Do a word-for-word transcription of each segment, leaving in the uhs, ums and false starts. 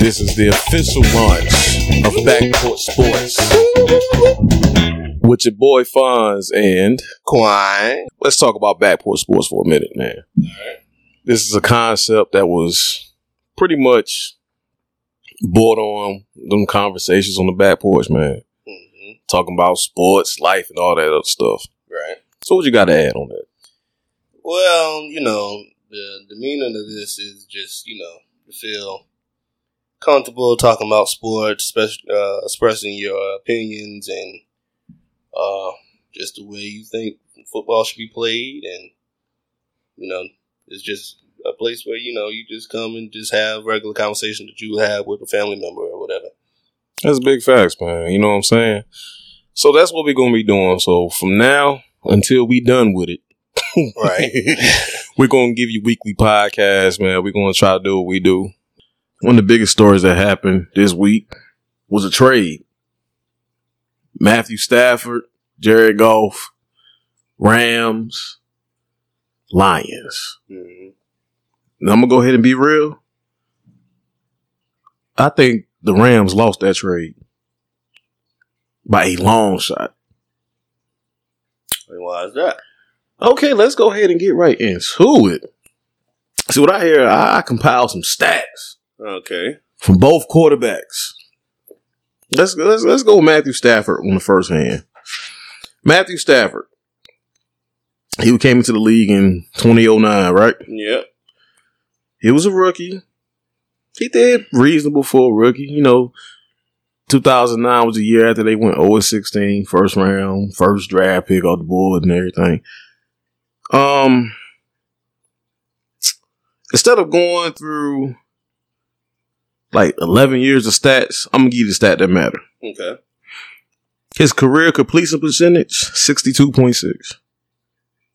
This is the official launch of Backporch Sports with your boy Fonz and Quine. Let's talk about Backporch Sports for a minute, man. All right. This is a concept that was pretty much brought on them conversations on the back porch, man. Mm-hmm. Talking about sports, life, and all that other stuff. Right. So what you got to add on that? Well, you know, the, the meaning of this is just, you know, to feel comfortable talking about sports, spe- uh, expressing your opinions and uh, just the way you think football should be played. And, you know, it's just a place where, you know, you just come and just have regular conversation that you have with a family member or whatever. That's big facts, man. You know what I'm saying? So that's what we're going to be doing. So from now until we done with it. Right. We're going to give you weekly podcasts, man. We're going to try to do what we do. One of the biggest stories that happened this week was a trade. Matthew Stafford, Jared Goff, Rams, Lions. Mm-hmm. Now, I'm going to go ahead and be real. I think the Rams lost that trade by a long shot. Why is that? Okay, let's go ahead and get right into it. See, what I hear, I, I compiled some stats. Okay. From both quarterbacks. Let's, let's, let's go with Matthew Stafford on the first hand. Matthew Stafford. He came into the league in twenty oh nine, right? Yep. He was a rookie. He did reasonable for a rookie. You know, two thousand nine was the year after they went oh and sixteen, first round, first draft pick off the board and everything. Um, instead of going through like eleven years of stats, I'm going to give you the stat that matter. Okay. His career completion percentage, sixty-two point six.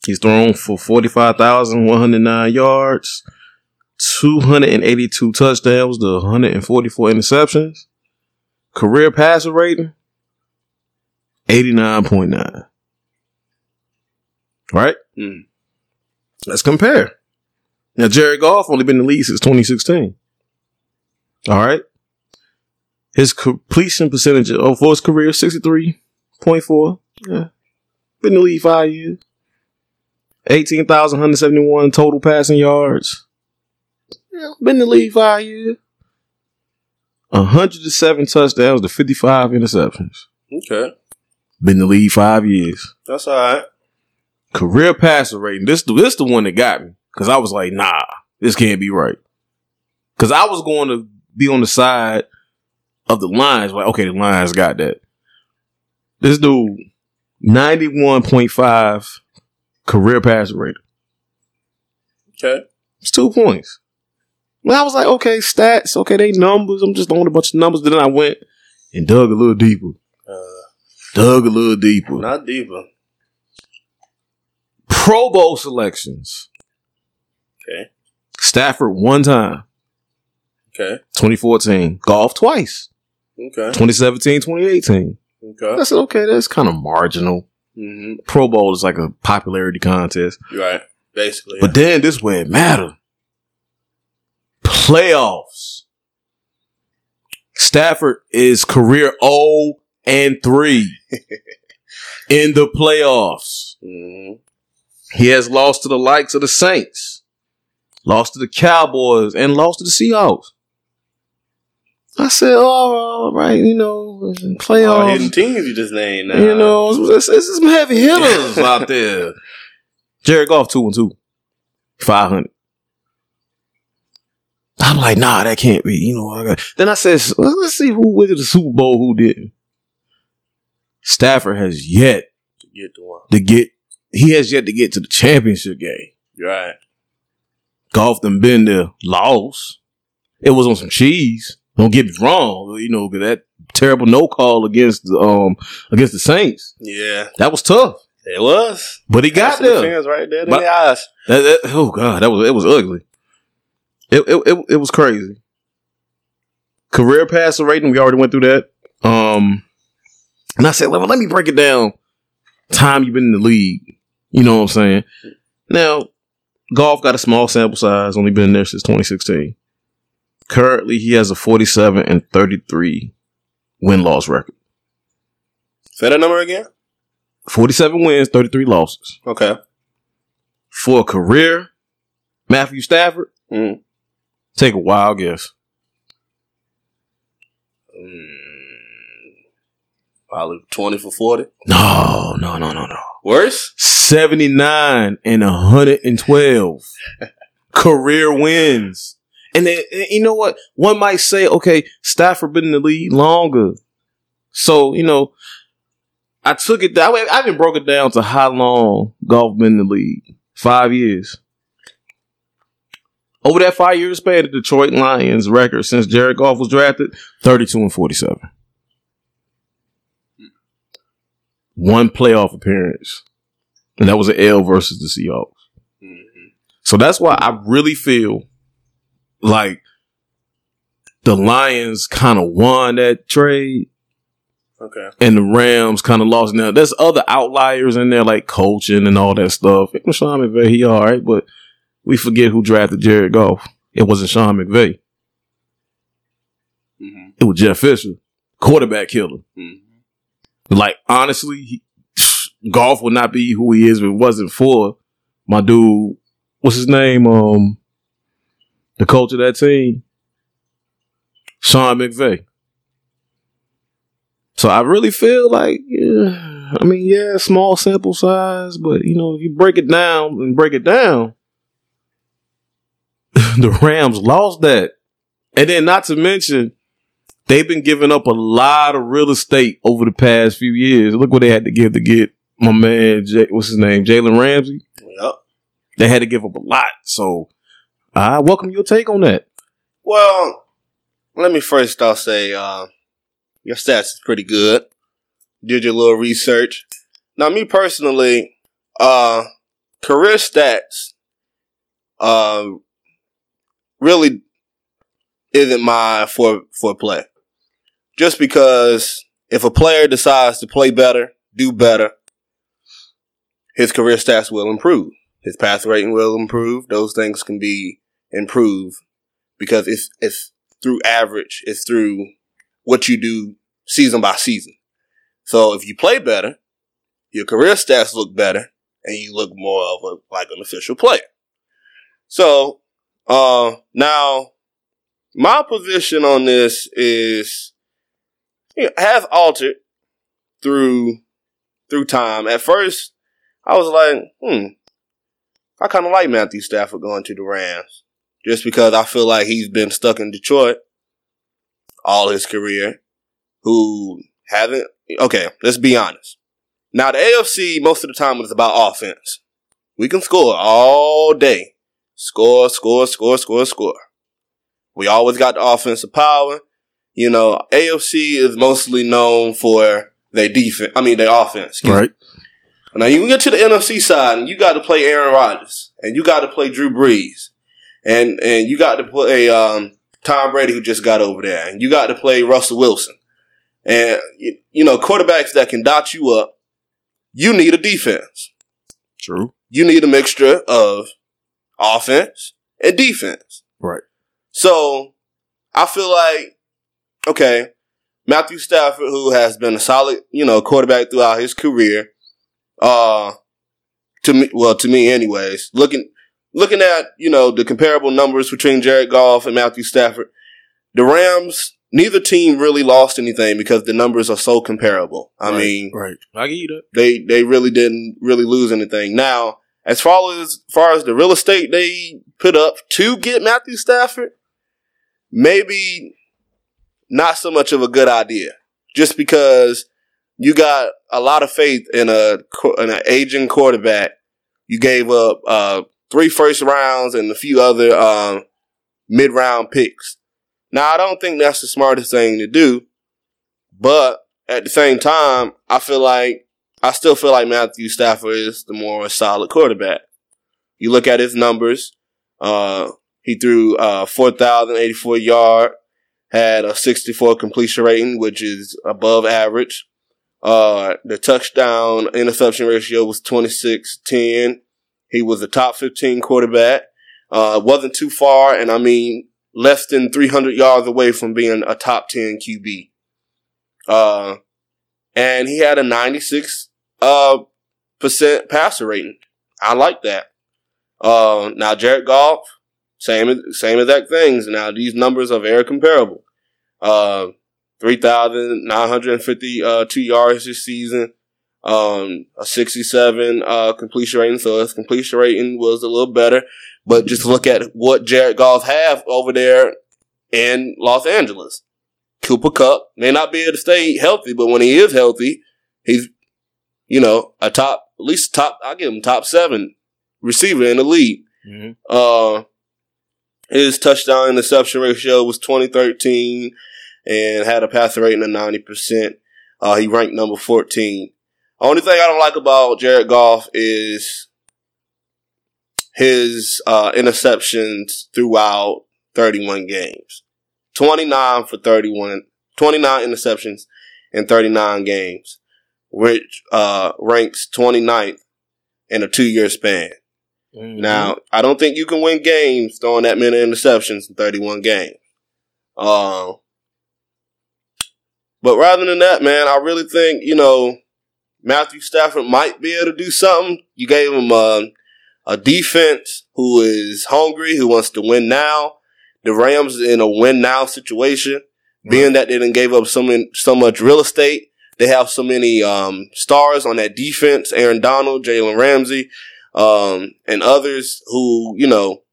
He's thrown for forty-five thousand one hundred nine yards. two hundred eighty-two touchdowns to one hundred forty-four interceptions. Career passer rating, eighty-nine point nine. Right? Mm. Let's compare. Now, Jared Goff only been in the league since twenty sixteen. All right? His completion percentage of for his career, sixty-three point four. Yeah. Been in the league five years. eighteen thousand one hundred seventy-one total passing yards. Yeah, been in the league five years. one hundred seven touchdowns to fifty-five interceptions. Okay. Been in the league five years. That's all right. Career passer rating. This, this the one that got me. Because I was like, nah, this can't be right. Because I was going to be on the side of the Lions. Like, okay, the Lions got that. This dude, ninety-one point five career passer rating. Okay. It's two points. I was like, okay, stats, okay, they numbers. I'm just throwing a bunch of numbers. Then I went and dug a little deeper. Uh, dug a little deeper. Not deeper. Pro Bowl selections. Okay. Stafford one time. Okay. twenty fourteen. Goff twice. Okay. twenty seventeen, twenty eighteen. Okay. I said, okay, that's kind of marginal. Mm-hmm. Pro Bowl is like a popularity contest. Right, basically. But yeah. Then this way it matters. Playoffs. Stafford is career zero and three in the playoffs. Mm-hmm. He has lost to the likes of the Saints, lost to the Cowboys, and lost to the Seahawks. I said, oh, all right, you know, playoffs. All hitting teams you just named. Now. You know, it's, it's some heavy hitters out there. Jared Goff two and two, five hundred. I'm like, nah, that can't be. You know, I got. Then I said, let's see who went to the Super Bowl, who didn't. Stafford has yet to get the one. To get, he has yet to get to the championship game. Right. Goff done been there, lost. It was on some cheese. Don't get me wrong, you know, that terrible no call against the um against the Saints. Yeah, that was tough. It was, but he got there. The fans right there in the eyes. That, that, oh God, that was it was ugly. It, it it it was crazy. Career passer rating, we already went through that. Um, and I said, well, let me break it down. Time you've been in the league. You know what I'm saying? Now, Goff got a small sample size, only been there since twenty sixteen. Currently, he has a forty-seven and thirty-three win-loss record. Say that number again. forty-seven wins, thirty-three losses. Okay. For a career, Matthew Stafford, mm. take a wild guess. Mm, probably twenty for forty. No, no, no, no, no. Worse? seventy-nine and one hundred twelve career wins. And, then, and you know what? One might say, okay, Stafford been in the league longer. So, you know, I took it down. I haven't broken it down to how long Goff been in the league. Five years. Over that five years span, the Detroit Lions record since Jared Goff was drafted, thirty-two and forty-seven. One playoff appearance. And that was an L versus the Seahawks. Mm-hmm. So that's why I really feel like the Lions kind of won that trade. Okay. And the Rams kind of lost. Now, there's other outliers in there, like coaching and all that stuff. It was Sean McVay. He all right, but we forget who drafted Jared Goff. It wasn't Sean McVay. Mm-hmm. It was Jeff Fisher, quarterback killer. Mm-hmm. Like, honestly, he, Goff would not be who he is if it wasn't for my dude. What's his name? Um, the coach of that team, Sean McVay. So I really feel like, yeah, I mean, yeah, small sample size, but, you know, if you break it down and break it down, the Rams lost that. And then not to mention, they've been giving up a lot of real estate over the past few years. Look what they had to give to get my man, J- what's his name, Jalen Ramsey. Yep. They had to give up a lot. So I welcome your take on that. Well, let me first I'll say, uh, your stats is pretty good. Did your little research. Now, me personally, uh, career stats uh, really isn't my for for play. Just because if a player decides to play better, do better, his career stats will improve. His pass rating will improve. Those things can be improved because it's it's through average. It's through what you do season by season. So if you play better, your career stats look better, and you look more of a, like an official player. So uh, now, my position on this is, you know, has altered through through time. At first, I was like, hmm, I kind of like Matthew Stafford going to the Rams, just because I feel like he's been stuck in Detroit all his career, who haven't, okay, let's be honest. Now, the A F C, most of the time, is about offense. We can score all day. Score, score, score, score, score. We always got the offensive power. You know, A F C is mostly known for their defense, I mean, their offense. Right. Now, you can get to the N F C side, and you got to play Aaron Rodgers, and you got to play Drew Brees, and, and you got to play, um, Tom Brady, who just got over there, and you got to play Russell Wilson. And, you, you know, quarterbacks that can dot you up, you need a defense. True. You need a mixture of offense and defense. Right. So, I feel like, okay, Matthew Stafford, who has been a solid, you know, quarterback throughout his career, uh, to me, well, to me anyways, looking, Looking at, you know, the comparable numbers between Jared Goff and Matthew Stafford, the Rams, neither team really lost anything because the numbers are so comparable. I right, mean, right. I get it. They they really didn't really lose anything. Now, as far as far as the real estate they put up to get Matthew Stafford, maybe not so much of a good idea, just because you got a lot of faith in a in an aging quarterback. You gave up uh Three first rounds and a few other um, mid-round picks. Now, I don't think that's the smartest thing to do, but at the same time, I feel like I still feel like Matthew Stafford is the more solid quarterback. You look at his numbers. Uh, he threw uh, four thousand eighty-four yards, had a sixty-four completion rating, which is above average. Uh, the touchdown interception ratio was twenty-six ten. He was a top fifteen quarterback. Uh, wasn't too far, and I mean, less than three hundred yards away from being a top ten Q B. Uh, and he had a ninety-six percent uh, percent passer rating. I like that. Uh, now, Jared Goff, same, same exact things. Now, these numbers are very comparable. Uh, three thousand nine hundred fifty-two yards this season, um, a sixty-seven uh, completion rating. So his completion rating was a little better. But just look at what Jared Goff have over there in Los Angeles. Cooper Kupp may not be able to stay healthy, but when he is healthy, he's, you know, a top, at least top, I'll give him top seven receiver in the league. Mm-hmm. Uh, his touchdown interception ratio was twenty thirteen and had a passer rating of ninety percent. Uh, he ranked number fourteen. Only thing I don't like about Jared Goff is his uh, interceptions throughout thirty-one games. twenty-nine for thirty-one, twenty-nine interceptions in thirty-nine games, which uh, ranks twenty-ninth in a two-year span. Mm-hmm. Now, I don't think you can win games throwing that many interceptions in thirty-one games. Uh, but rather than that, man, I really think, you know, Matthew Stafford might be able to do something. You gave him a, a defense who is hungry, who wants to win now. The Rams in a win-now situation, being that they done gave up so, many, so much real estate. They have so many um, stars on that defense, Aaron Donald, Jalen Ramsey, um, and others who, you know,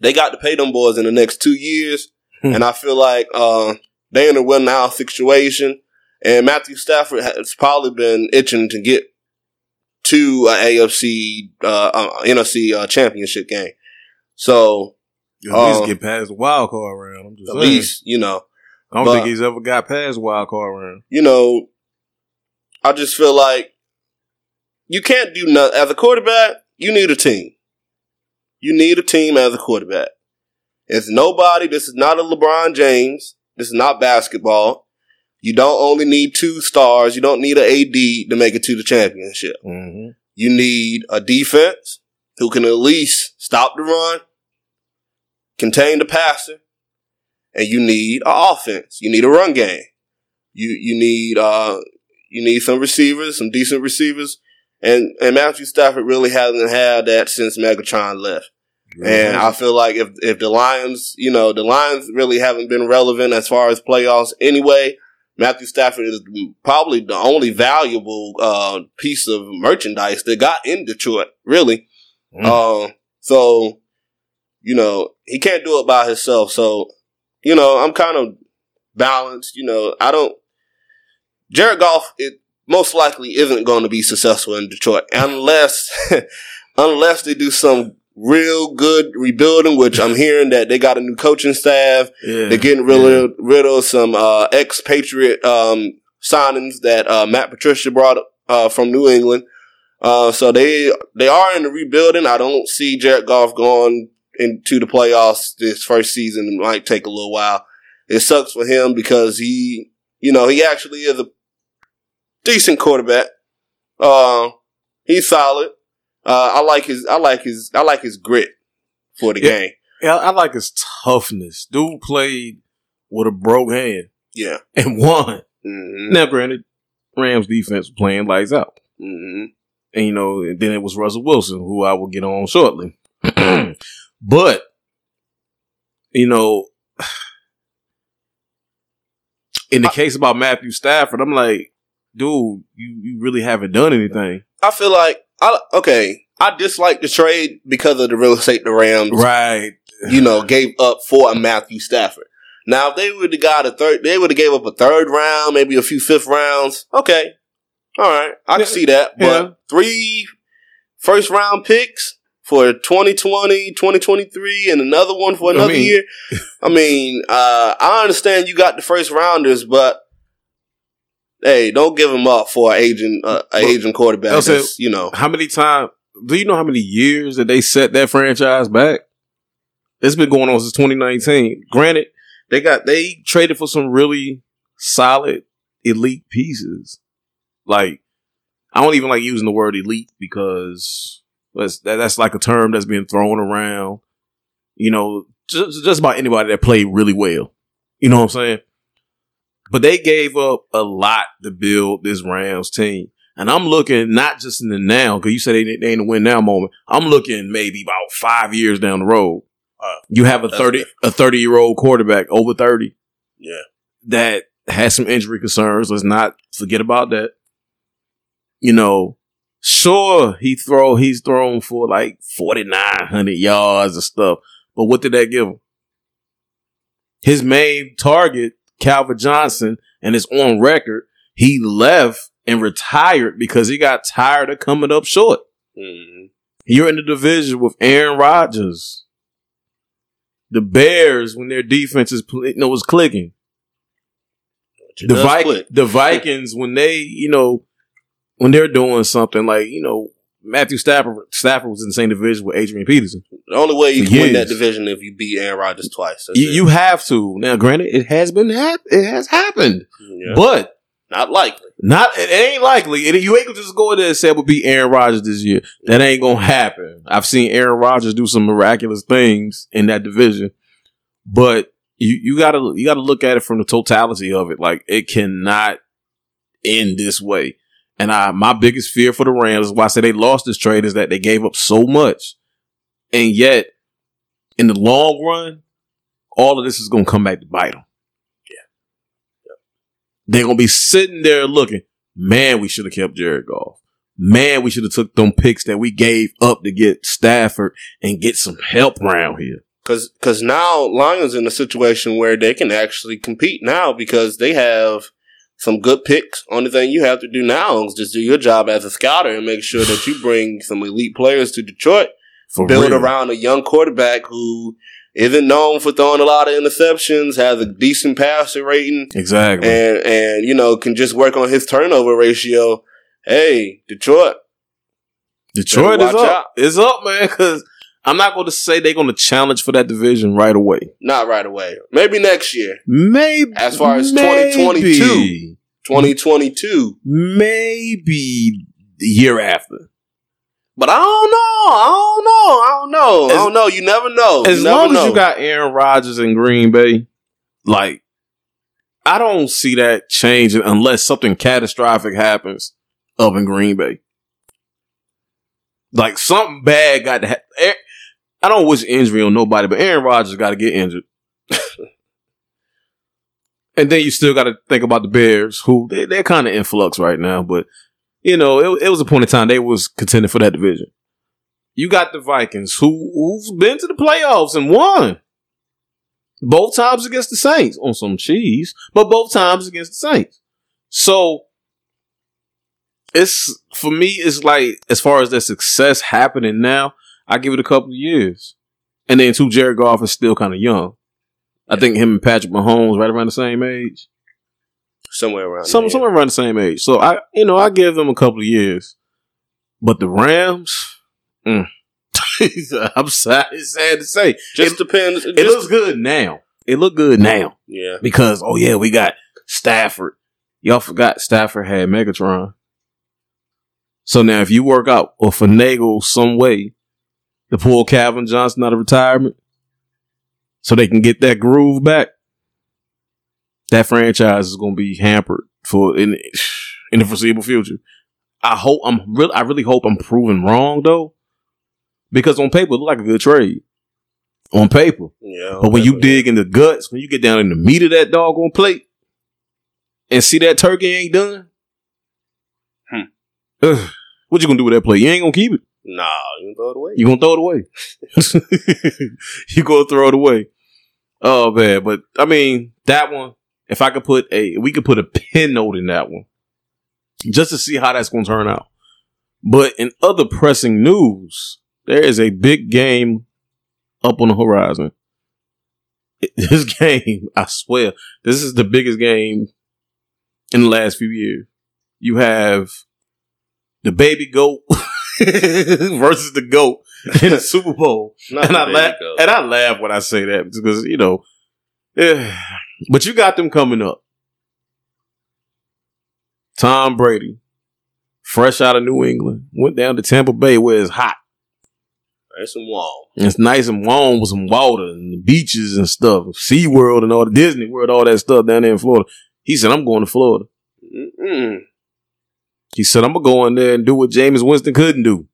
they got to pay them boys in the next two years. Hmm. And I feel like uh, they in a win-now situation. And Matthew Stafford has probably been itching to get to an A F C, uh, uh, N F C uh, championship game. So... At least um, get past the wild card round. I'm just at saying. least, you know. I don't but, think he's ever got past wild card round. You know, I just feel like you can't do nothing. As a quarterback, you need a team. You need a team as a quarterback. It's nobody. This is not a LeBron James. This is not basketball. You don't only need two stars. You don't need an A D to make it to the championship. Mm-hmm. You need a defense who can at least stop the run, contain the passer, and you need an offense. You need a run game. You you need uh you need some receivers, some decent receivers, and and Matthew Stafford really hasn't had that since Megatron left. Mm-hmm. And I feel like if if the Lions, you know, the Lions really haven't been relevant as far as playoffs anyway. Matthew Stafford is probably the only valuable uh piece of merchandise they got in Detroit, really. Mm-hmm. Uh, so. You know, he can't do it by himself. So, you know, I'm kind of balanced. You know, I don't – Jared Goff it most likely isn't going to be successful in Detroit unless unless they do some real good rebuilding, which I'm hearing that they got a new coaching staff. Yeah, they're getting rid, yeah. rid of some uh, expatriate um, signings that uh, Matt Patricia brought uh, from New England. Uh, so they, they are in the rebuilding. I don't see Jared Goff going – into the playoffs this first season. Might take a little while. It sucks for him because he, you know, he actually is a decent quarterback. Uh, he's solid. Uh, I like his, I like his, I like his grit for the yeah, game. Yeah, I like his toughness. Dude played with a broke hand. Yeah. And won. Mm-hmm. Now, granted, Rams defense playing lights out. Mm-hmm. And, you know, and then it was Russell Wilson, who I will get on shortly. But, you know, in the I, case about Matthew Stafford, I'm like, dude, you, you really haven't done anything. I feel like, I, okay, I dislike the trade because of the real estate the Rams, right? You know, gave up for a Matthew Stafford. Now, if they would have got a third, they would have gave up a third round, maybe a few fifth rounds. Okay, all right, I can see that. But yeah. three first round picks. For twenty twenty, twenty twenty-three, and another one for another I mean, year. I mean, uh, I understand you got the first rounders, but hey, don't give them up for an aging, uh, an aging quarterback. That's, saying, you know, how many times? Do you know how many years that they set that franchise back? It's been going on since twenty nineteen. Granted, they got they traded for some really solid elite pieces. Like, I don't even like using the word elite because. That's, that's like a term that's being thrown around. You know, just, just about anybody that played really well. You know what I'm saying? But they gave up a lot to build this Rams team. And I'm looking not just in the now, because you said they, they ain't a win now moment. I'm looking maybe about five years down the road. Uh, you have a thirty a thirty-year-old quarterback, over thirty, yeah, that has some injury concerns. Let's not forget about that. You know, sure, he throw he's thrown for like forty-nine hundred yards and stuff, but what did that give him? His main target, Calvin Johnson, and it's on record, he left and retired because he got tired of coming up short. Mm-hmm. You're in the division with Aaron Rodgers. The Bears, when their defense is you know, was clicking. The, Vi- click. the Vikings, when they, you know, when they're doing something like, you know, Matthew Stafford Stafford was in the same division with Adrian Peterson. The only way you can win that division if you beat Aaron Rodgers twice. You, you have to. Now, granted, it has been hap- it has happened. Yeah. But not likely. Not it ain't likely. It, you ain't gonna just go in there and say it would be Aaron Rodgers this year. That ain't gonna happen. I've seen Aaron Rodgers do some miraculous things in that division. But you, you gotta you gotta look at it from the totality of it. Like, it cannot end this way. And I my biggest fear for the Rams is why I say they lost this trade is that they gave up so much. And yet, in the long run, all of this is gonna come back to bite them. They're going to be sitting there looking, man, we should have kept Jared Goff. Man, we should have took them picks that we gave up to get Stafford and get some help around here. Because because now Lions in a situation where they can actually compete now because they have some good picks. Only thing you have to do now is just do your job as a scouter and make sure that you bring some elite players to Detroit. For build real. Around a young quarterback who isn't known for throwing a lot of interceptions, has a decent passer rating. Exactly. And, and, you know, can just work on his turnover ratio. Hey, Detroit. Detroit is up. Out. It's up, man, because I'm not going to say they're going to challenge for that division right away. Not right away. Maybe next year. Maybe. As far as maybe. twenty twenty-two. twenty twenty-two. Maybe the year after. But I don't know. I don't know. I don't know. As, I don't know. You never know. As never long know. As you got Aaron Rodgers in Green Bay, like, I don't see that changing unless something catastrophic happens up in Green Bay. Like, something bad got to happen. I don't wish injury on nobody, but Aaron Rodgers got to get injured. And then you still got to think about the Bears, who they, they're kind of in flux right now, but you know, it, it was a point in time they was contending for that division. You got the Vikings, who, who's been to the playoffs and won. Both times against the Saints. On some cheese. But both times against the Saints. So, it's for me, it's like, as far as their success happening now, I give it a couple of years. And then, too, Jared Goff is still kind of young. I think him and Patrick Mahomes right around the same age. Somewhere around Some, somewhere around the same age. So, I, you know, I give them a couple of years. But the Rams, mm. I'm sad, it's sad to say. Just it, depends. It, it just, looks good now. It look good now. Yeah. Because, oh, yeah, we got Stafford. Y'all forgot Stafford had Megatron. So, now, if you work out or finagle some way to pull Calvin Johnson out of retirement so they can get that groove back, that franchise is going to be hampered for in, in the foreseeable future. I hope I'm really, I really hope I'm proven wrong though, because on paper it looked like a good trade. On paper, yeah. But when you dig in the guts, when you get down in the meat of that doggone plate, and see that turkey ain't done, hmm. ugh, what you gonna do with that plate? You ain't gonna keep it. Nah, you gonna throw it away. You gonna throw it away. You gonna throw it away. Oh man, but I mean that one. If I could put a, we could put a pin note in that one just to see how that's going to turn out. But in other pressing news, there is a big game up on the horizon. This game, I swear, this is the biggest game in the last few years. You have the baby goat versus the goat in the Super Bowl. And I laugh, and I laugh when I say that because, you know, yeah, but you got them coming up. Tom Brady, fresh out of New England, went down to Tampa Bay where it's hot. Nice and warm. It's nice and warm with some water and the beaches and stuff. SeaWorld and all the Disney World, all that stuff down there in Florida. He said, I'm going to Florida. Mm-mm. He said, I'm going to go in there and do what Jameis Winston couldn't do.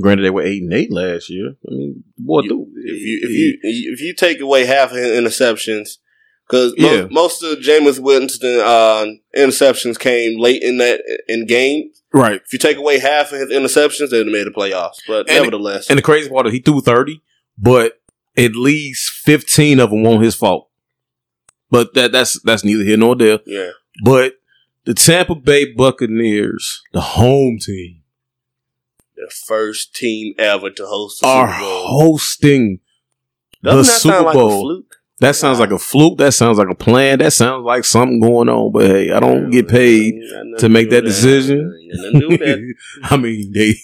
Granted, they were eight and eight last year. I mean, boy, dude, if you if you if you take away half of his interceptions, because most, yeah. most of Jameis Winston uh, interceptions came late in that in game, right? If you take away half of his interceptions, they would have made the playoffs. But and nevertheless, the, and the crazy part is he threw thirty, but at least fifteen of them weren't his fault. But that that's that's neither here nor there. Yeah. But the Tampa Bay Buccaneers, the home team. The first team ever to host the Super Bowl. Are hosting the Super Bowl. That sounds like a fluke. That sounds like a plan. That sounds like something going on. But hey, I don't get paid to make that decision. I mean, they,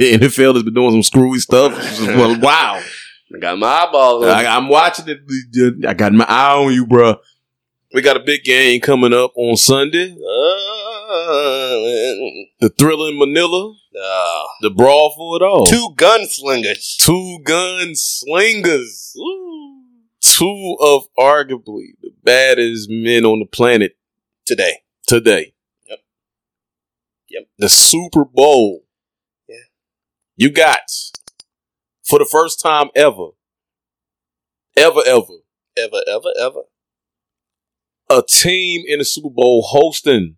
N F L has been doing some screwy stuff. Well, wow. I got my eyeballs on you. I'm watching it. I got my eye on you, bro. We got a big game coming up on Sunday. Uh, the Thriller in Manila. Uh, the brawl for it all. Two gunslingers. Two gunslingers. Ooh. Two of arguably the baddest men on the planet today. Today. Yep. Yep. The Super Bowl. Yeah. You got, for the first time ever, ever, ever, ever, ever, ever, a team in the Super Bowl hosting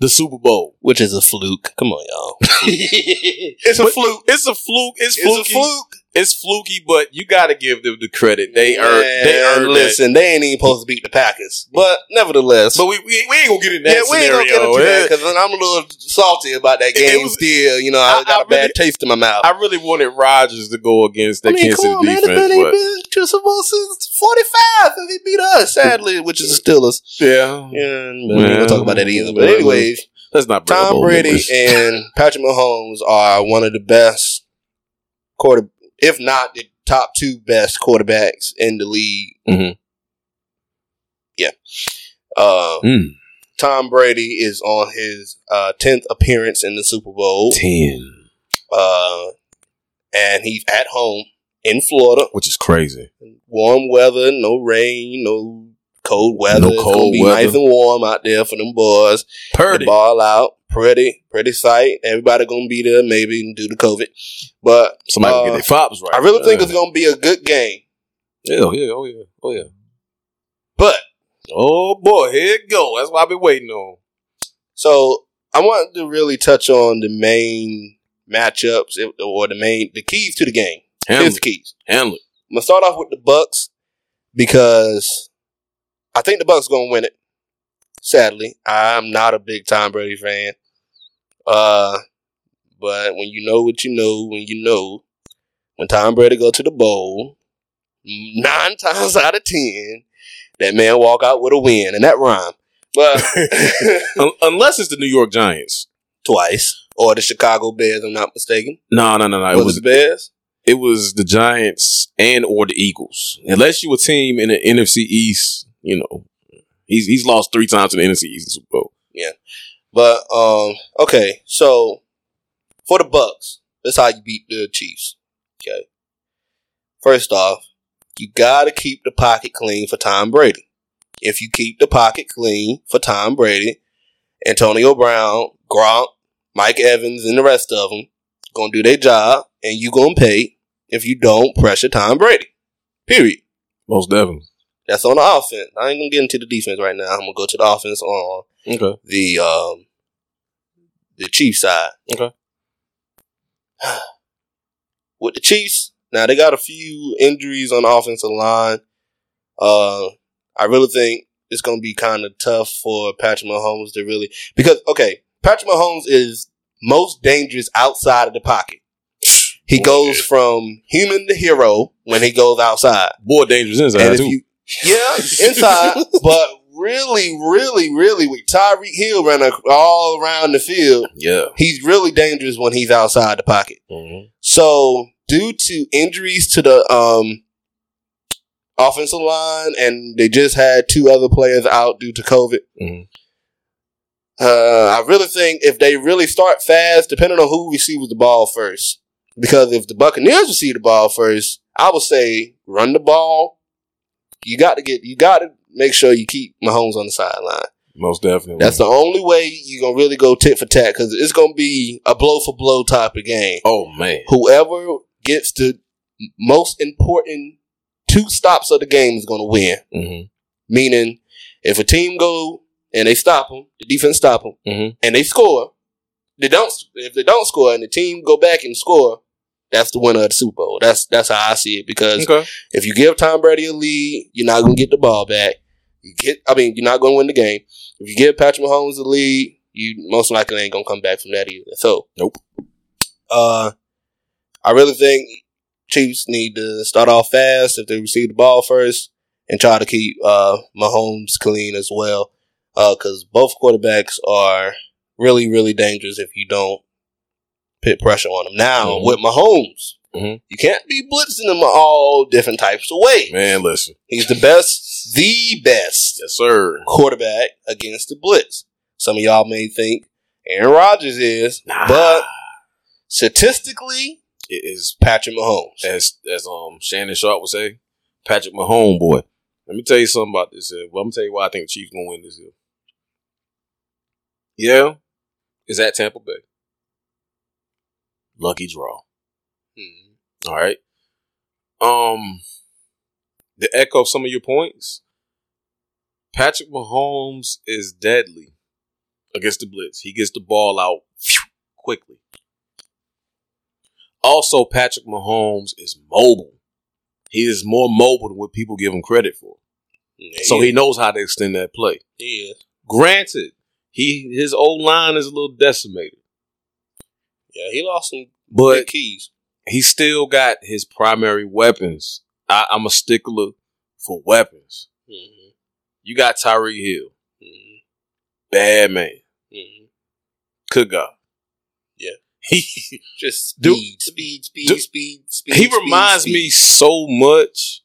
the Super Bowl, which is a fluke. Come on, y'all. It's a but fluke. It's a fluke. It's, it's fluky. A fluke. It's fluky, but you got to give them the credit. They earned. They earned. Listen, that. They ain't even supposed to beat the Packers, but nevertheless, but we we, we ain't gonna get in that yeah, scenario. We ain't gonna get into that because I'm a little salty about that game. It was, still, you know, I, I got I a really, bad taste in my mouth. I really wanted Rodgers to go against that I mean, Kansas City defense. Man, it's been Justin Wilson's forty-five, and he beat us sadly, which is the Steelers. Yeah, yeah. We're not gonna talk about that either. But anyway. That's not Tom Brady numbers. And Patrick Mahomes are one of the best quarter, if not the top two best quarterbacks in the league. Mm-hmm. Yeah, uh, mm. Tom Brady is on his uh, tenth appearance in the Super Bowl. Ten, uh, and he's at home in Florida, which is crazy. Warm weather, no rain, no. Cold weather. No cold it's gonna be weather. Nice and warm out there for them boys. Pretty. The ball out. Pretty. Pretty sight. Everybody gonna be there maybe due to COVID. But somebody uh, can get their fops right. I really uh, think it's gonna be a good game. Yeah, oh yeah, oh yeah, oh yeah. But oh boy, here it go. That's what I've been waiting on. So I wanted to really touch on the main matchups or the main the keys to the game. Handle Here's it. the keys. Handle it. I'm gonna start off with the Bucks because I think the Bucks gonna win it. Sadly, I'm not a big Tom Brady fan. Uh, but when you know what you know, when you know, when Tom Brady go to the bowl, nine times out of ten, that man walk out with a win, and that rhyme. But unless it's the New York Giants, twice, or the Chicago Bears, I'm not mistaken. No, no, no, no. Was it was the Bears. It was the Giants and or the Eagles. Unless you a team in the N F C East. You know, he's he's lost three times in the N F C East Super Bowl. Yeah. But, um, okay, so for the Bucks, that's how you beat the Chiefs. Okay. First off, you got to keep the pocket clean for Tom Brady. If you keep the pocket clean for Tom Brady, Antonio Brown, Gronk, Mike Evans, and the rest of them going to do their job, and you going to pay if you don't pressure Tom Brady. Period. Most definitely. That's on the offense. I ain't going to get into the defense right now. I'm going to go to the offense on okay. the um, the Chiefs side. Okay. With the Chiefs, now they got a few injuries on the offensive line. Uh, I really think it's going to be kind of tough for Patrick Mahomes to really... Because, okay, Patrick Mahomes is most dangerous outside of the pocket. He Boy, goes yeah. from human to hero when he goes outside. More dangerous inside, too. Yeah, inside, but really, really, really, with Tyreek Hill running all around the field, yeah, he's really dangerous when he's outside the pocket. Mm-hmm. So, due to injuries to the um, offensive line, and they just had two other players out due to COVID, mm-hmm. Uh, I really think if they really start fast, depending on who receives the ball first. Because if the Buccaneers receive the ball first, I would say run the ball. You got to get, you got to make sure you keep Mahomes on the sideline. Most definitely. That's the only way you're going to really go tit for tat, because it's going to be a blow for blow type of game. Oh, man. Whoever gets the most important two stops of the game is going to win. Mm-hmm. Meaning, if a team go and they stop them, the defense stop them, mm-hmm. and they score, they don't. If they don't score and the team go back and score, that's the winner of the Super Bowl. That's that's how I see it, because okay. if you give Tom Brady a lead, you're not going to get the ball back. You get, I mean, you're not going to win the game. If you give Patrick Mahomes a lead, you most likely ain't going to come back from that either. So, nope. Uh, I really think Chiefs need to start off fast if they receive the ball first, and try to keep uh, Mahomes clean as well, because uh, both quarterbacks are really, really dangerous if you don't put pressure on them. Now, mm-hmm. with Mahomes, mm-hmm. you can't be blitzing him all different types of ways. Man, listen. He's the best, the best yes, sir. quarterback against the blitz. Some of y'all may think Aaron Rodgers is, nah. but statistically, it is Patrick Mahomes. As, as um, Shannon Sharp would say, Patrick Mahomes, boy. Let me tell you something about this here. Well, I'm going to tell you why I think the Chiefs going to win this year. Yeah, it's at Tampa Bay. Lucky draw. Mm-hmm. All right. Um, to echo some of your points, Patrick Mahomes is deadly against the blitz. He gets the ball out quickly. Also, Patrick Mahomes is mobile. He is more mobile than what people give him credit for. Yeah, so yeah. he knows how to extend that play. Yeah. Granted, he his old line is a little decimated. Yeah, he lost some but big keys. He still got his primary weapons. I, I'm a stickler for weapons. Mm-hmm. You got Tyreek Hill. Mm-hmm. Bad man. Mm-hmm. Good guy. Yeah. He just speed, do, speed, speed, do, speed, speed. He speed, reminds speed. me so much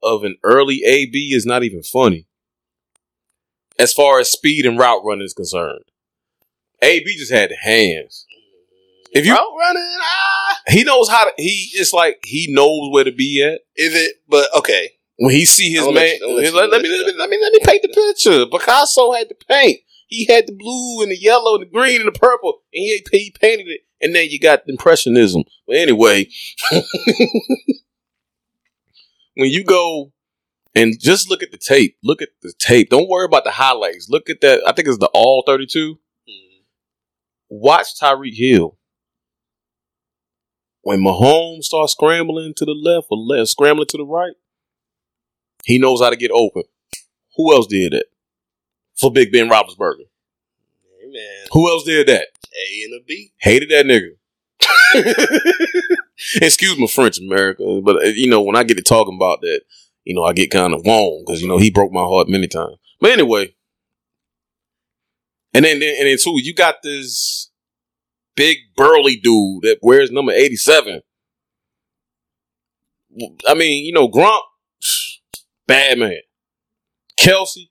of an early A B. It's not even funny. As far as speed and route running is concerned, A B just had hands. If you route running, ah, he knows how to. He it's like he knows where to be at. Is it? But okay, when he see his man, let, you, let, let, let me let me let me let me paint the picture. Picasso had to paint. He had the blue and the yellow and the green and the purple, and he, he painted it. And then you got the impressionism. But anyway, when you go and just look at the tape, look at the tape. Don't worry about the highlights. Look at that. I think it's the all thirty-two. Mm. Watch Tyreek Hill. When Mahomes starts scrambling to the left or left, scrambling to the right, he knows how to get open. Who else did that? For Big Ben Roethlisberger. Hey, man. Who else did that? A and a B. Hated that nigga. Excuse my French, America. But, you know, when I get to talking about that, you know, I get kind of wrong because, you know, he broke my heart many times. But anyway. And then, and then too, you got this big burly dude that wears number eighty-seven. I mean, you know, Gronk, bad man. Kelce.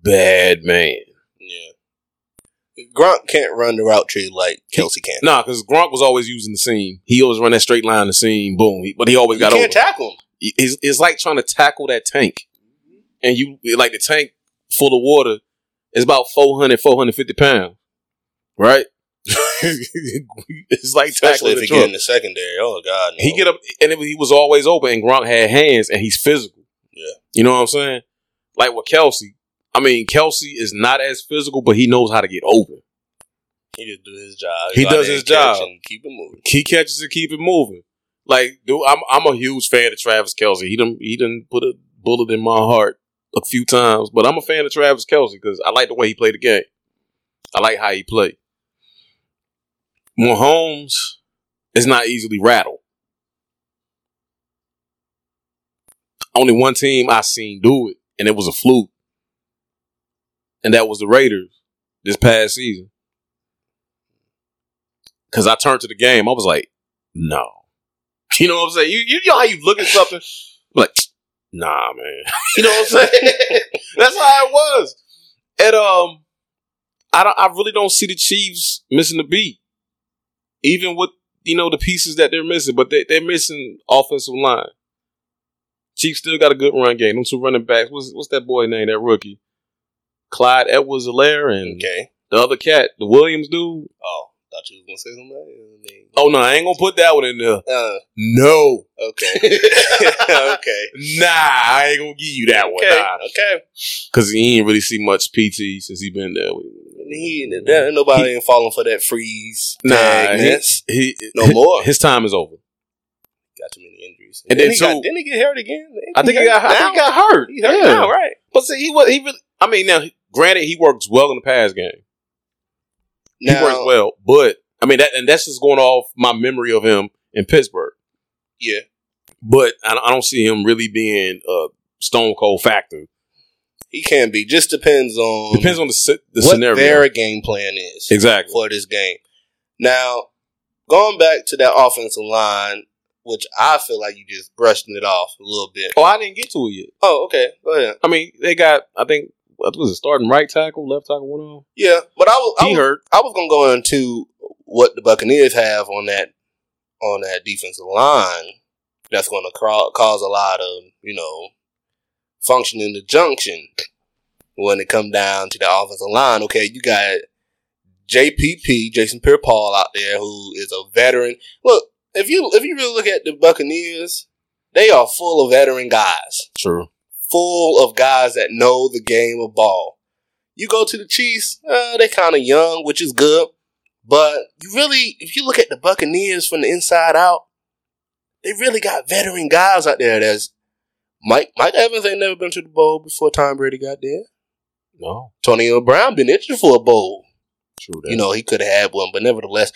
Bad man. Yeah. Gronk can't run the route tree like Kelce can. Nah, because Gronk was always using the seam. He always run that straight line, the seam, boom. He, but he always you got over. You can't tackle him. It's, it's like trying to tackle that tank. Mm-hmm. And you, like the tank full of water is about four hundred, four hundred fifty pounds. Right? It's like especially tackling if he get in the secondary. Oh, God. No. He get up, and it, he was always open, and Gronk had hands, and he's physical. Yeah. You know what I'm saying? Like with Kelce. I mean, Kelce is not as physical, but he knows how to get open. He just do his job. He, he does his job. And keep it moving. He catches and keep it moving. Like, dude, I'm I'm a huge fan of Travis Kelce. He done he done put a bullet in my heart a few times, but I'm a fan of Travis Kelce because I like the way he played the game. I like how he played. Mahomes is not easily rattled. Only one team I seen do it, and it was a fluke. And that was the Raiders this past season. Because I turned to the game. I was like, no. You know what I'm saying? You, you know how you look at something? I'm like, nah, man. You know what I'm saying? That's how it was. And um, I don't. I really don't see the Chiefs missing the beat, even with you know the pieces that they're missing. But they, they're missing offensive line. Chiefs still got a good run game. Them two running backs. What's what's that boy name? That rookie, Clyde Edwards-Helaire, and okay. the other cat, the Williams dude. Oh, thought you was gonna say something. Oh no, I ain't gonna put that one in there. Uh, no. Okay. okay. Nah, I ain't gonna give you that okay. one. Nah. Okay. Because he ain't really see much P T since he been there. He, there nobody he, ain't falling for that freeze. Nah, he, he, no his, more. His time is over. Got too many injuries, and, and then, then, he got, then he get hurt again. Then I think he got. I think he got hurt. He hurt yeah. now, right? But see, he was. He really. I mean, now granted, he works well in the pass game. Now, he works well, but I mean that, and that's just going off my memory of him in Pittsburgh. Yeah, but I, I don't see him really being a stone cold factor. He can be. Just depends on depends on the, the what scenario. Their game plan is exactly for this game. Now, going back to that offensive line, which I feel like you just brushing it off a little bit. Oh, I didn't get to it yet. Oh, okay, go ahead. I mean, they got. I think. What was it, starting right tackle, left tackle, one of them? Yeah, but I was, I was, hurt. I was going to go into what the Buccaneers have on that on that defensive line that's going to cause a lot of, you know, functioning disjunction when it comes down to the offensive line. Okay, you got J P P, Jason Pierre-Paul out there, who is a veteran. Look, if you if you really look at the Buccaneers, they are full of veteran guys. True. Full of guys that know the game of ball. You go to the Chiefs, uh, they're kind of young, which is good. But you really, if you look at the Buccaneers from the inside out, they really got veteran guys out there. That's Mike Mike Evans ain't never been to the bowl before Tom Brady got there. No. Tony O'Brown been itching for a bowl. True that. You know, he could have had one, but nevertheless,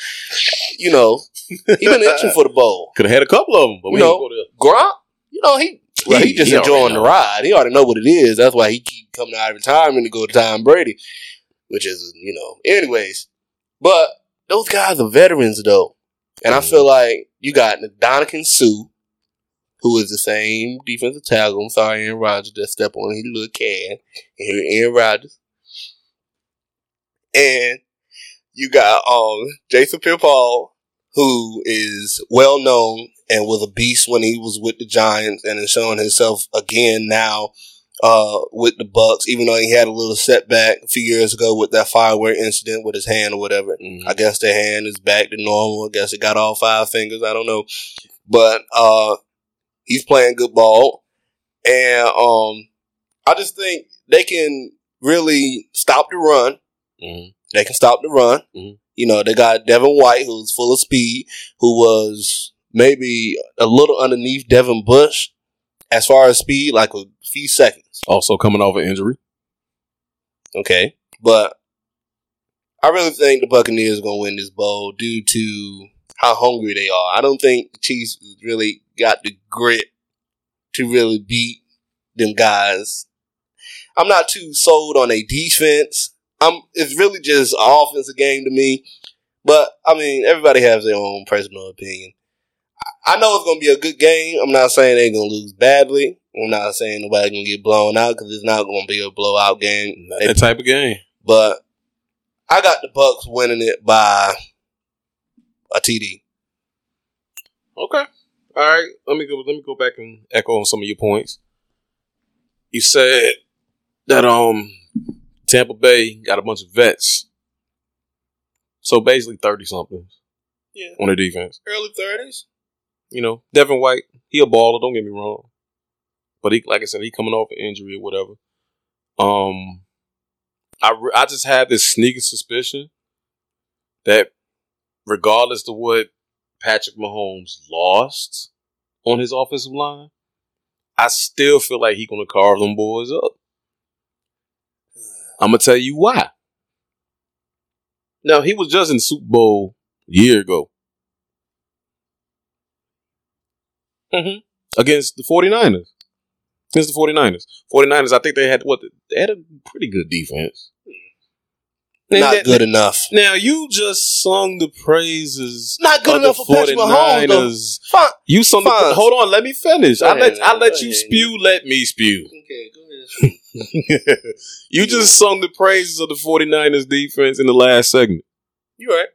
you know, he been itching for the bowl. Could have had a couple of them, but we didn't go there. Gronk, you know, he... Well, he, he just he enjoying the ride. He already know what it is. That's why he keep coming out of retirement to go to Tom Brady, which is, you know, anyways. But those guys are veterans, though. And mm-hmm. I feel like you got Ndamukong Suh, who is the same defensive tackle. I'm sorry, Aaron Rodgers, that step on his little can. And Aaron Rodgers. And you got um Jason Pierre-Paul, who is well-known and was a beast when he was with the Giants and is showing himself again now uh, with the Bucks, even though he had a little setback a few years ago with that firework incident with his hand or whatever. Mm-hmm. I guess the hand is back to normal. I guess it got all five fingers. I don't know. But uh, he's playing good ball. And um, I just think they can really stop the run. Mm-hmm. They can stop the run. Mm-hmm. You know, they got Devin White, who's full of speed, who was maybe a little underneath Devin Bush as far as speed, like a few seconds. Also coming off an injury. Okay. But I really think the Buccaneers are going to win this bowl due to how hungry they are. I don't think the Chiefs really got the grit to really beat them guys. I'm not too sold on a defense. I'm, it's really just an offensive game to me. But, I mean, everybody has their own personal opinion. I know it's going to be a good game. I'm not saying they're going to lose badly. I'm not saying nobody's going to get blown out because it's not going to be a blowout game. Not that type of game. But I got the Bucks winning it by a T D. Okay. All right. Let me go, let me go back and echo on some of your points. You said that um. Tampa Bay got a bunch of vets. So basically thirty-somethings yeah. on their defense. Early thirties. You know, Devin White, he a baller, don't get me wrong. But he, like I said, he coming off an injury or whatever. Um, I, I just have this sneaking suspicion that regardless of what Patrick Mahomes lost on his offensive line, I still feel like he's going to carve them boys up. I'm going to tell you why. Now, he was just in the Super Bowl a year ago. Mm-hmm. Against the 49ers. Against the 49ers. 49ers, I think they had what? They had a pretty good defense. Not that, good that, enough. Now, you just sung the praises Not good of enough the for 49ers. Home, you sung Fonz. the Hold on, let me finish. Go I let, ahead, I let you ahead. spew, let me spew. Okay, go ahead. You just sung the praises of the 49ers defense in the last segment. You right.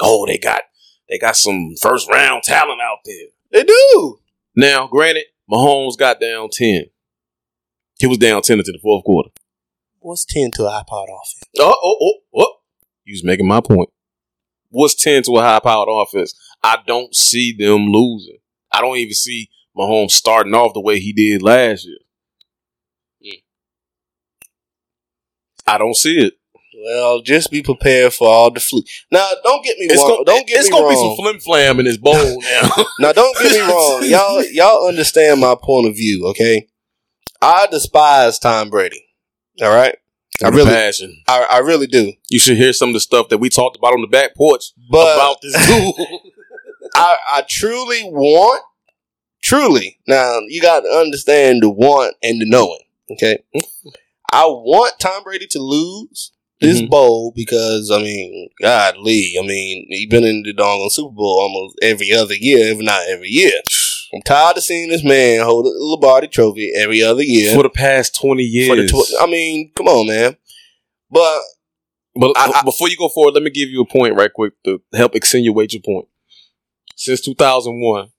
Oh, they got they got some first round talent out there. They do. Now, granted, Mahomes got down ten. He was down ten into the fourth quarter. What's ten to a high-powered offense? Oh, oh, oh, oh. You was making my point. What's ten to a high-powered offense? I don't see them losing. I don't even see Mahomes starting off the way he did last year. Mm. I don't see it. Well, just be prepared for all the flu. Now, don't get me it's wrong. Gonna, don't get me gonna wrong. It's going to be some flim-flam in his bowl now. Now, don't get me wrong. Y'all, y'all understand my point of view, okay? I despise Tom Brady. All right? I really, passion. I, I really do. You should hear some of the stuff that we talked about on the back porch but about this dude. I, I truly want, truly, now you got to understand the want and the knowing, okay? I want Tom Brady to lose this mm-hmm. bowl because, I mean, godly, I mean, he's been in the doggone Super Bowl almost every other year, if not every year. I'm tired of seeing this man hold a Lombardi trophy every other year. For the past twenty years. For the tw- I mean, come on, man. But, but I, I, before you go forward, let me give you a point right quick to help accentuate your point. Since two thousand one,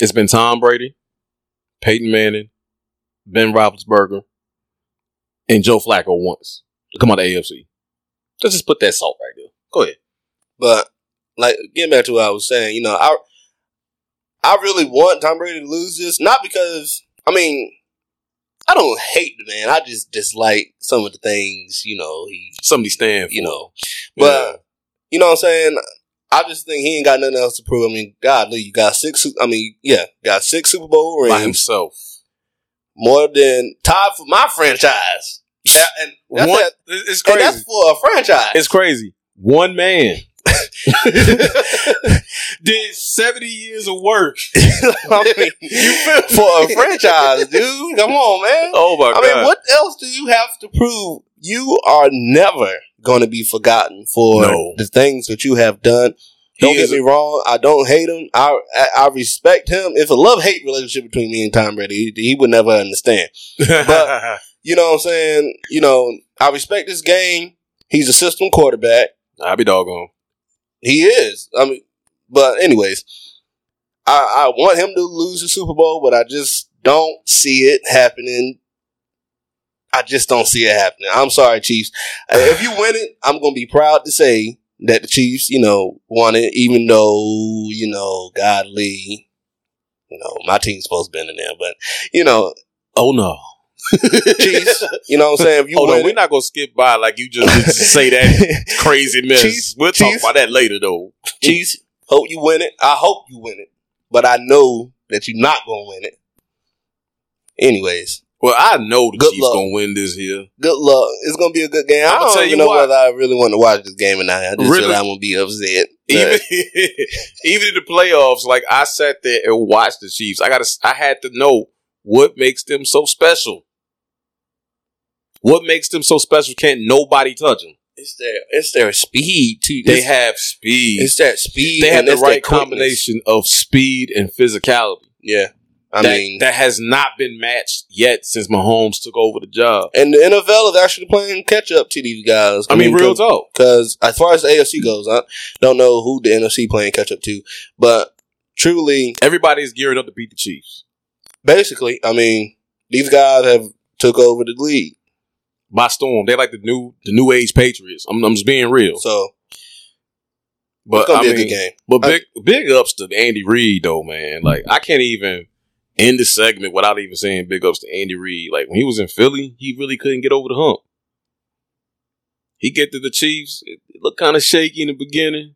it's been Tom Brady, Peyton Manning, Ben Roethlisberger, and Joe Flacco once. Come on, the A F C. Let's just put that salt right there. Go ahead. But, like, getting back to what I was saying, you know, I... I really want Tom Brady to lose this. Not because, I mean, I don't hate the man. I just dislike some of the things, you know. He, Something he stands for. You know. But, yeah. You know what I'm saying? I just think he ain't got nothing else to prove. I mean, God, you got six, I mean, yeah, got six Super Bowl rings. By himself. More than, tied for my franchise. That, and that's One, that, it's crazy. And that's for a franchise. It's crazy. One man. Did seventy years of work. I mean, you feel for a franchise, dude. Come on, man. Oh my I god. I mean, what else do you have to prove? You are never going to be forgotten for no. the things that you have done. Don't he get me a- wrong. I don't hate him. I, I I respect him. It's a love-hate relationship between me and Tom Brady. He, he would never understand. But you know what I'm saying? You know, I respect this game. He's a system quarterback. I'll be doggone. He is. I mean, but anyways, I, I want him to lose the Super Bowl, but I just don't see it happening. I just don't see it happening. I'm sorry, Chiefs. If you win it, I'm going to be proud to say that the Chiefs, you know, won it, even though, you know, godly, you know, my team's supposed to be in there, but, you know. Oh, no. Chiefs, you know what I'm saying? If you oh, no, we're not going to skip by like you just did to say that crazy mess. Chiefs, we'll talk Chiefs, about that later, though. Chiefs, hope you win it. I hope you win it. But I know that you're not going to win it. Anyways. Well, I know the good Chiefs going to win this year. Good luck. It's going to be a good game. I'm I don't tell you know what, whether I really want to watch this game or not. I just really, feel I'm going to be upset. Even, even in the playoffs, like I sat there and watched the Chiefs. I gotta, I had to know what makes them so special. What makes them so special? Can't nobody touch them? It's their, it's their speed too. They it's, have speed. It's that speed. They have the right combination of speed and physicality. Yeah, I that, mean that has not been matched yet since Mahomes took over the job. And the N F L is actually playing catch up to these guys. I, I mean, mean, real talk. Because as far as the A F C goes, I don't know who the N F C playing catch up to, but truly, everybody's gearing up to beat the Chiefs. Basically, I mean, these guys have took over the league. By storm, they like the new the new age Patriots. I'm, I'm just being real. So, but I mean, game. but big I, big ups to Andy Reid though, man. Like I can't even end the segment without even saying big ups to Andy Reid. Like when he was in Philly, he really couldn't get over the hump. He get to the Chiefs, it, it looked kind of shaky in the beginning,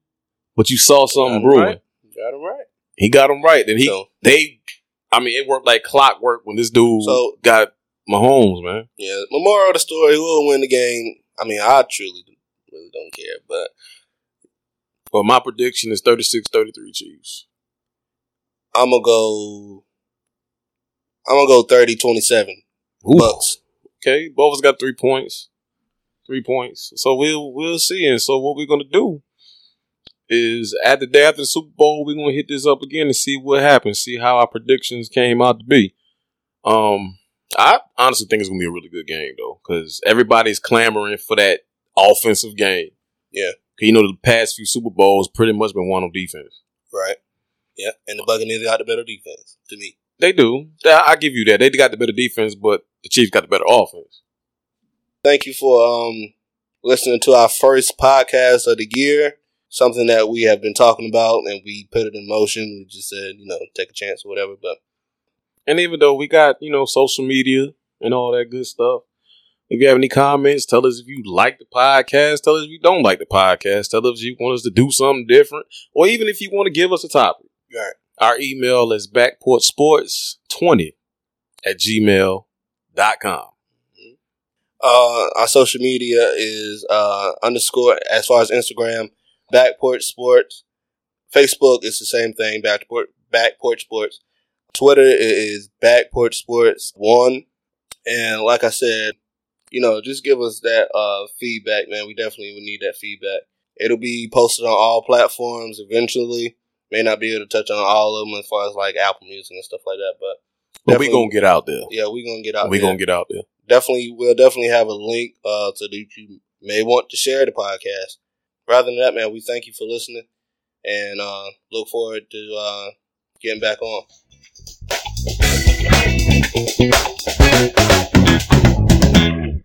but you saw something brewing. Right. Got him right. He got him right, and he so, they. I mean, it worked like clockwork when this dude so, got. Mahomes, man. Yeah, memorial of the story, who will win the game? I mean, I truly really don't care, but. Well, my prediction is thirty-six thirty-three Chiefs. I'm going to go. I'm going to go thirty twenty-seven Bucks. Okay, both of us got three points. Three points. So we'll, we'll see. And so what we're going to do is at the day after the Super Bowl, we're going to hit this up again and see what happens, see how our predictions came out to be. Um. I honestly think it's going to be a really good game, though, because everybody's clamoring for that offensive game. Yeah. Because, you know, the past few Super Bowls pretty much been won on defense. Right. Yeah. And the Buccaneers got the better defense, to me. They do. I give you that. They got the better defense, but the Chiefs got the better offense. Thank you for um, listening to our first podcast of the year. Something that we have been talking about, and we put it in motion. We just said, you know, take a chance or whatever, but. And even though we got, you know, social media and all that good stuff, if you have any comments, tell us if you like the podcast. Tell us if you don't like the podcast. Tell us if you want us to do something different. Or even if you want to give us a topic. Right. Our email is backporch sports twenty at gmail dot com. Uh, our social media is uh, underscore, as far as Instagram, Backporch Sports. Facebook is the same thing, Backporch, Backporch Sports. Twitter is Backporch Sports One, and like I said, you know, just give us that uh, feedback, man. We definitely would need that feedback. It'll be posted on all platforms eventually. May not be able to touch on all of them as far as like Apple Music and stuff like that, but but we gonna get out there. Yeah, we gonna get out. We there. gonna get out there. Definitely, we'll definitely have a link uh, to that you may want to share the podcast. Rather than that, man, we thank you for listening, and uh, look forward to uh, getting back on.